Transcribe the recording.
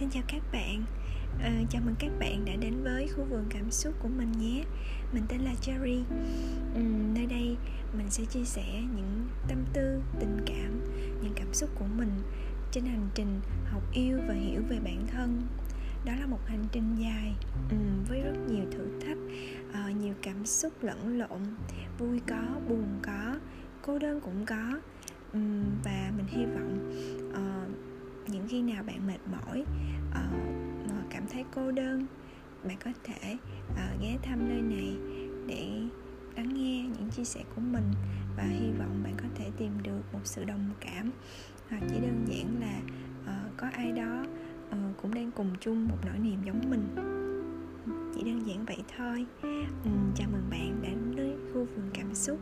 Xin chào các bạn, chào mừng các bạn đã đến với khu vườn cảm xúc của mình nhé. Mình tên là Cherry. Nơi đây mình sẽ chia sẻ những tâm tư, tình cảm, những cảm xúc của mình trên hành trình học yêu và hiểu về bản thân. Đó là một hành trình dài với rất nhiều thử thách, nhiều cảm xúc lẫn lộn, vui có, buồn có, cô đơn cũng có. Và mình hy vọng những khi nào bạn mệt mỏi, cảm thấy cô đơn, bạn có thể ghé thăm nơi này để lắng nghe những chia sẻ của mình, và hy vọng bạn có thể tìm được một sự đồng cảm, hoặc chỉ đơn giản là có ai đó cũng đang cùng chung một nỗi niềm giống mình. Chỉ đơn giản vậy thôi. Chào mừng bạn đến với khu vườn cảm xúc.